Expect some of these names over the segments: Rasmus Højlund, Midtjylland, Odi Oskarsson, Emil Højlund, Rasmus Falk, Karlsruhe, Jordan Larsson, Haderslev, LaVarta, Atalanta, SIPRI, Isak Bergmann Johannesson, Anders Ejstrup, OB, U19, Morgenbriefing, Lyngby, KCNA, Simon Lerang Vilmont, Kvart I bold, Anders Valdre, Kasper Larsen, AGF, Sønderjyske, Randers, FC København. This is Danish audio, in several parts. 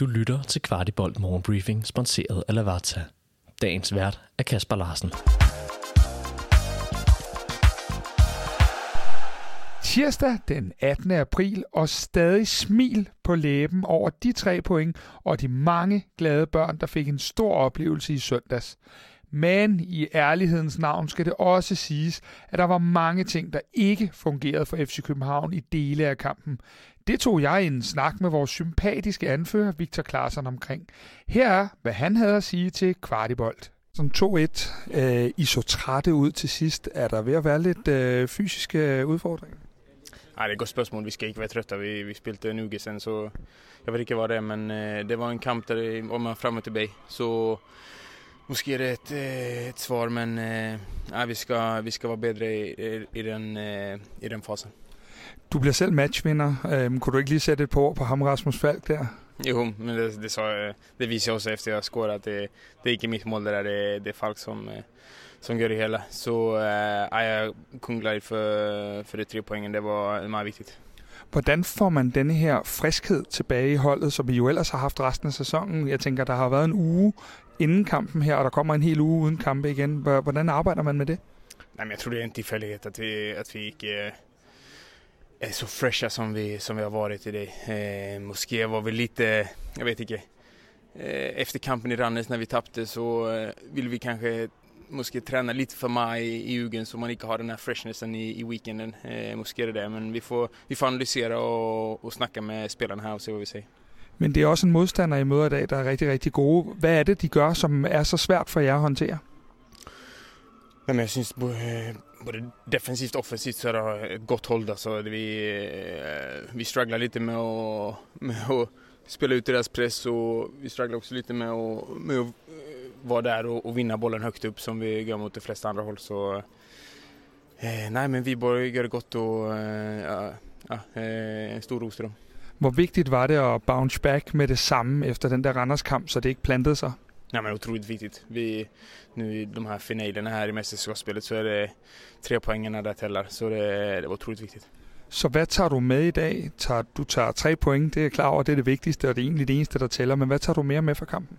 Du lytter til Kvart I bold Morgenbriefing, sponsoreret af LaVarta. Dagens vært er Kasper Larsen. Tirsdag den 18. april og stadig smil på læben over de 3 point og de mange glade børn, der fik en stor oplevelse i søndags. Men i ærlighedens navn skal det også siges, at der var mange ting, der ikke fungerede for FC København i dele af kampen. Det tog jeg en snak med vores sympatiske anfører Victor Claesson omkring. Her er, hvad han havde at sige til Kvart I bold. Som 2-1. I så trætte ud til sidst. Er der ved at være lidt fysiske udfordringer? Nej, det er et godt spørgsmål. Vi skal ikke være trøtte. Vi spilte en uge siden, så jeg ved ikke, hvad det er. Men det var en kamp, der var frem og tilbage. Så måske er det et svar, men vi skal være bedre i den fase. Du bliver selv matchvinder. Kunne du ikke lige sætte et par ord på ham, Rasmus Falk, der? Jo, men det viser jeg også efter, at jeg scorer, at det er ikke mit mål, det er Falk, som gør det hele. Så jeg er kun glad for de 3 point. Det var meget vigtigt. Hvordan får man denne her friskhed tilbage i holdet, som I jo ellers har haft resten af sæsonen? Jeg tænker, der har været en uge inden kampen her, og der kommer en hel uge uden kampe igen. Hvordan arbejder man med det? Jamen, jeg tror, det er en tilfældighed, at vi ikke är så fresha som vi har varit i det. Måske var vi lite, jag vet inte. Efter kampen i Rannes när vi tappade så vill vi kanske måske träna lite för mig i Ugen så man inte har den här freshnessen i weekenden. Måske är det, men vi får analysera och snacka med spelarna här och se vad vi säger. Men det är också en motstander I møder i dag, der är riktigt, riktigt gode. Vad är det de gör som är så svårt för er att hantera? Men jag syns både defensivt och offensivt så är det ett gott håll där, så vi strugglar lite med att spela ut deras press, och vi strugglar också lite med att vara där och vinna bollen högt upp som vi gör mot de flesta andra håll, så nej, men vi börjar göra gott och stor ros till dem. Hvor vigtigt var det at bounce back med det samme efter den der Randers kamp, så det ikke plantede sig? Nej, men otroligt viktigt. Nu i de här finalerna här i mästerskapsspelet så är det 3 poängen där tällar, så det var otroligt viktigt. Så vad tar du med i dag? Du tager 3 poäng, det är klart, och det är det viktigaste och det är egentligen det eneste, der tæller, men vad tar du mer med för kampen?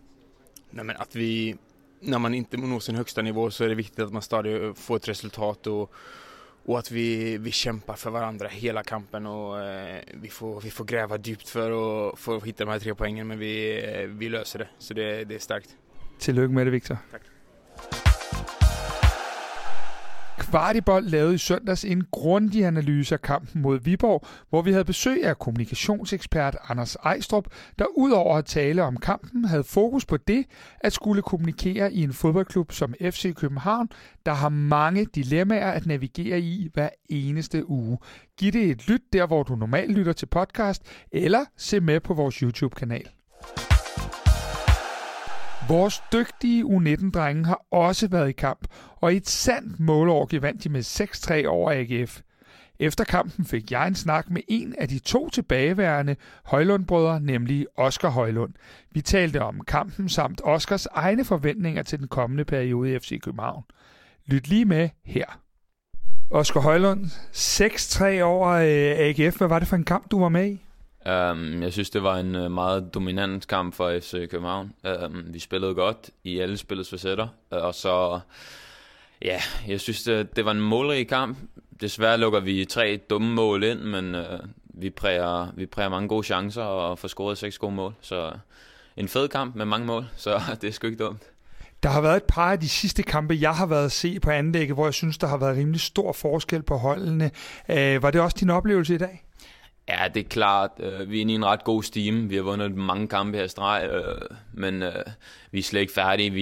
Nej, men att vi, när man inte når sin högsta nivå, så är det viktigt att man stadigt får ett resultat och att vi kämpar för varandra hela kampen, och vi får gräva djupt för att hitta de här 3 poängen, men vi löser det, så det är starkt. Tillykke med det, Victor. Tak. Kvart I bold lavede i søndags en grundig analyse af kampen mod Viborg, hvor vi havde besøg af kommunikationsekspert Anders Ejstrup, der udover at tale om kampen, havde fokus på det at skulle kommunikere i en fodboldklub som FC København, der har mange dilemmaer at navigere i hver eneste uge. Giv det et lyt der, hvor du normalt lytter til podcast, eller se med på vores YouTube-kanal. Vores dygtige U19-drenge har også været i kamp, og i et sandt målorgie vandt de med 6-3 over AGF. Efter kampen fik jeg en snak med en af de 2 tilbageværende Højlund-brødre, nemlig Oscar Højlund. Vi talte om kampen samt Oscars egne forventninger til den kommende periode i FC København. Lyt lige med her. Oscar Højlund, 6-3 over AGF. Hvad var det for en kamp, du var med i? Jeg synes, det var en meget dominant kamp for FC København. Vi spillede godt i alle spillets facetter, og så ja, jeg synes, det var en målrig kamp. Desværre lukker vi 3 dumme mål ind, men vi præger mange gode chancer og får scoret 6 gode mål. Så en fed kamp med mange mål, så det er sgu ikke dumt. Der har været et par af de sidste kampe, jeg har været at se på anlægget, hvor jeg synes, der har været rimelig stor forskel på holdene. Var det også din oplevelse i dag? Ja, det er klart. Vi er inde i en ret god stime. Vi har vundet mange kampe her i streg, men vi er slet ikke færdige. Vi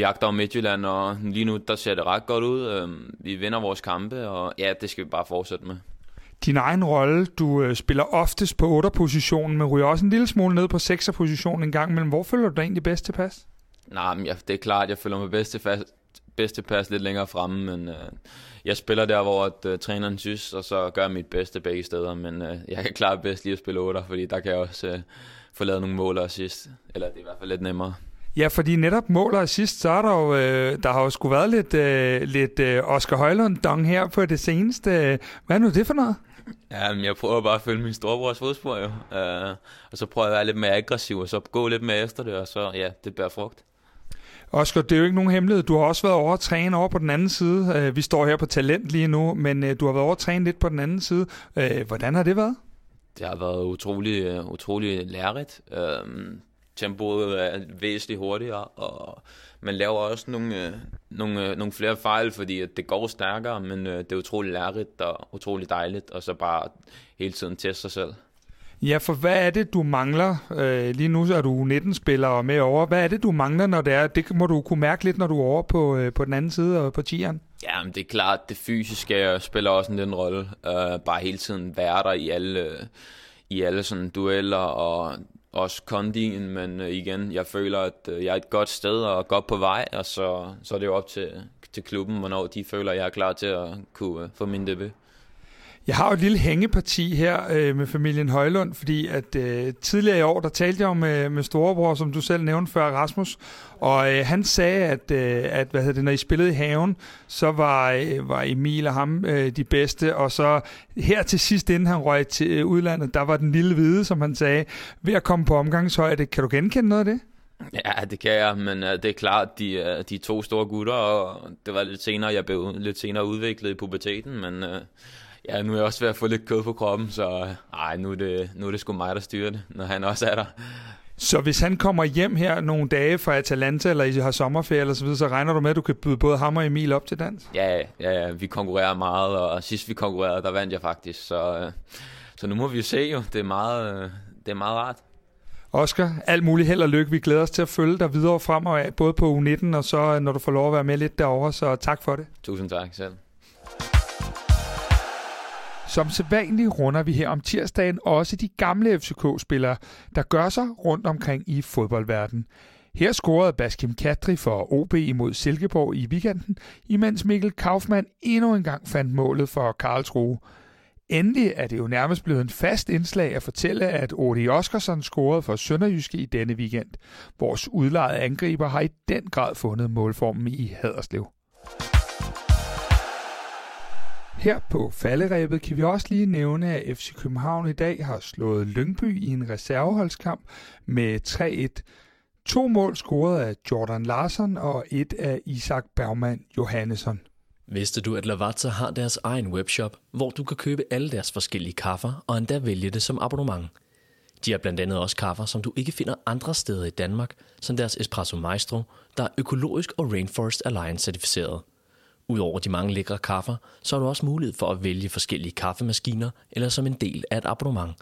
jagter jo Midtjylland, og lige nu der ser det ret godt ud. Vi vinder vores kampe, og ja, det skal vi bare fortsætte med. Din egen rolle, du spiller oftest på 8'er-positionen, men ryger også en lille smule ned på 6'er-positionen en gang imellem. Hvor føler du dig egentlig bedst tilpas? Nej, men det er klart, jeg føler mig bedst tilpas. Bedste pas lidt længere fremme, men jeg spiller der, hvor træneren synes, og så gør jeg mit bedste begge steder, men jeg kan klare bedst lige at spille 8'er, fordi der kan jeg også få lavet nogle mål og assist, eller det er i hvert fald lidt nemmere. Ja, fordi netop mål og assist, så er der jo, der har jo sgu været lidt Oscar Højlund-dong her på det seneste. Hvad er nu det for noget? Jamen, jeg prøver bare at følge min storebrors fodspor, jo. Og så prøver jeg at være lidt mere aggressiv, og så gå lidt mere efter det, og så, ja, det bærer frugt. Oscar, det er jo ikke nogen hemmelighed. Du har også været over at træne over på den anden side. Vi står her på Talent lige nu, men du har været over at træne lidt på den anden side. Hvordan har det været? Det har været utrolig lærerigt. Tempoet er væsentligt hurtigere, og man laver også nogle flere fejl, fordi at det går stærkere, men det er utrolig lærerigt og utrolig dejligt, og så bare hele tiden teste sig selv. Ja, for hvad er det, du mangler? Lige nu er du 19-spillere med over. Hvad er det, du mangler, når det er? Det må du kunne mærke lidt, når du er over på den anden side og på tieren. Ja, men det er klart, det fysiske spiller også en rolle. Bare hele tiden være der i alle sådan dueller og også kondien, men igen, jeg føler, at jeg er et godt sted og godt på vej, og så er det jo op til klubben, hvornår de føler, at jeg er klar til at kunne få min debut. Jeg har jo et lille hængeparti her med familien Højlund, fordi at tidligere i år, der talte jeg jo med storebror, som du selv nævnte før, Rasmus, og han sagde, at når I spillede i haven, så var Emil og ham de bedste, og så her til sidst, inden han røg til udlandet, der var den lille hvide, som han sagde, ved at komme på omgangshøjde. Kan du genkende noget af det? Ja, det kan jeg, men det er klart, de to store gutter, og det var lidt senere udviklet i puberteten, men... Ja, nu er jeg også ved at få lidt kød på kroppen, så nu er det sgu mig, der styrer det, når han også er der. Så hvis han kommer hjem her nogle dage fra Atalanta, eller I har sommerferie, eller så videre, så regner du med, at du kan byde både ham og Emil op til dans? Ja, vi konkurrerer meget, og sidst vi konkurrerede, der vandt jeg faktisk, så nu må vi jo se jo, det er meget rart. Oscar, alt muligt held og lykke. Vi glæder os til at følge dig videre frem og af, både på U19, og så når du får lov at være med lidt derovre, så tak for det. Tusind tak selv. Som sædvanligt runder vi her om tirsdagen også de gamle FCK-spillere, der gør sig rundt omkring i fodboldverdenen. Her scorede Baskim Katri for OB imod Silkeborg i weekenden, imens Mikkel Kaufmann endnu engang fandt målet for Karlsruhe. Endelig er det jo nærmest blevet en fast indslag at fortælle, at Odi Oskarsson scorede for Sønderjyske i denne weekend. Vores udlejede angriber har i den grad fundet målformen i Haderslev. Her på falderæbet kan vi også lige nævne, at FC København i dag har slået Lyngby i en reserveholdskamp med 3-1. 2 mål scoret af Jordan Larsson og 1 af Isak Bergmann Johannesson. Vidste du, at LaVarta har deres egen webshop, hvor du kan købe alle deres forskellige kaffer og endda vælge det som abonnement? De har blandt andet også kaffer, som du ikke finder andre steder i Danmark, som deres Espresso Maestro, der er økologisk og Rainforest Alliance certificeret. Udover de mange lækre kaffer, så har du også mulighed for at vælge forskellige kaffemaskiner eller som en del af et abonnement.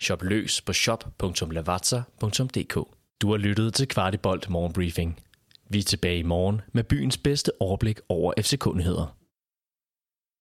Shop løs på shop.lavazza.dk. Du har lyttet til Kvart I bold Morgenbriefing. Vi er tilbage i morgen med byens bedste overblik over FCK-nyheder.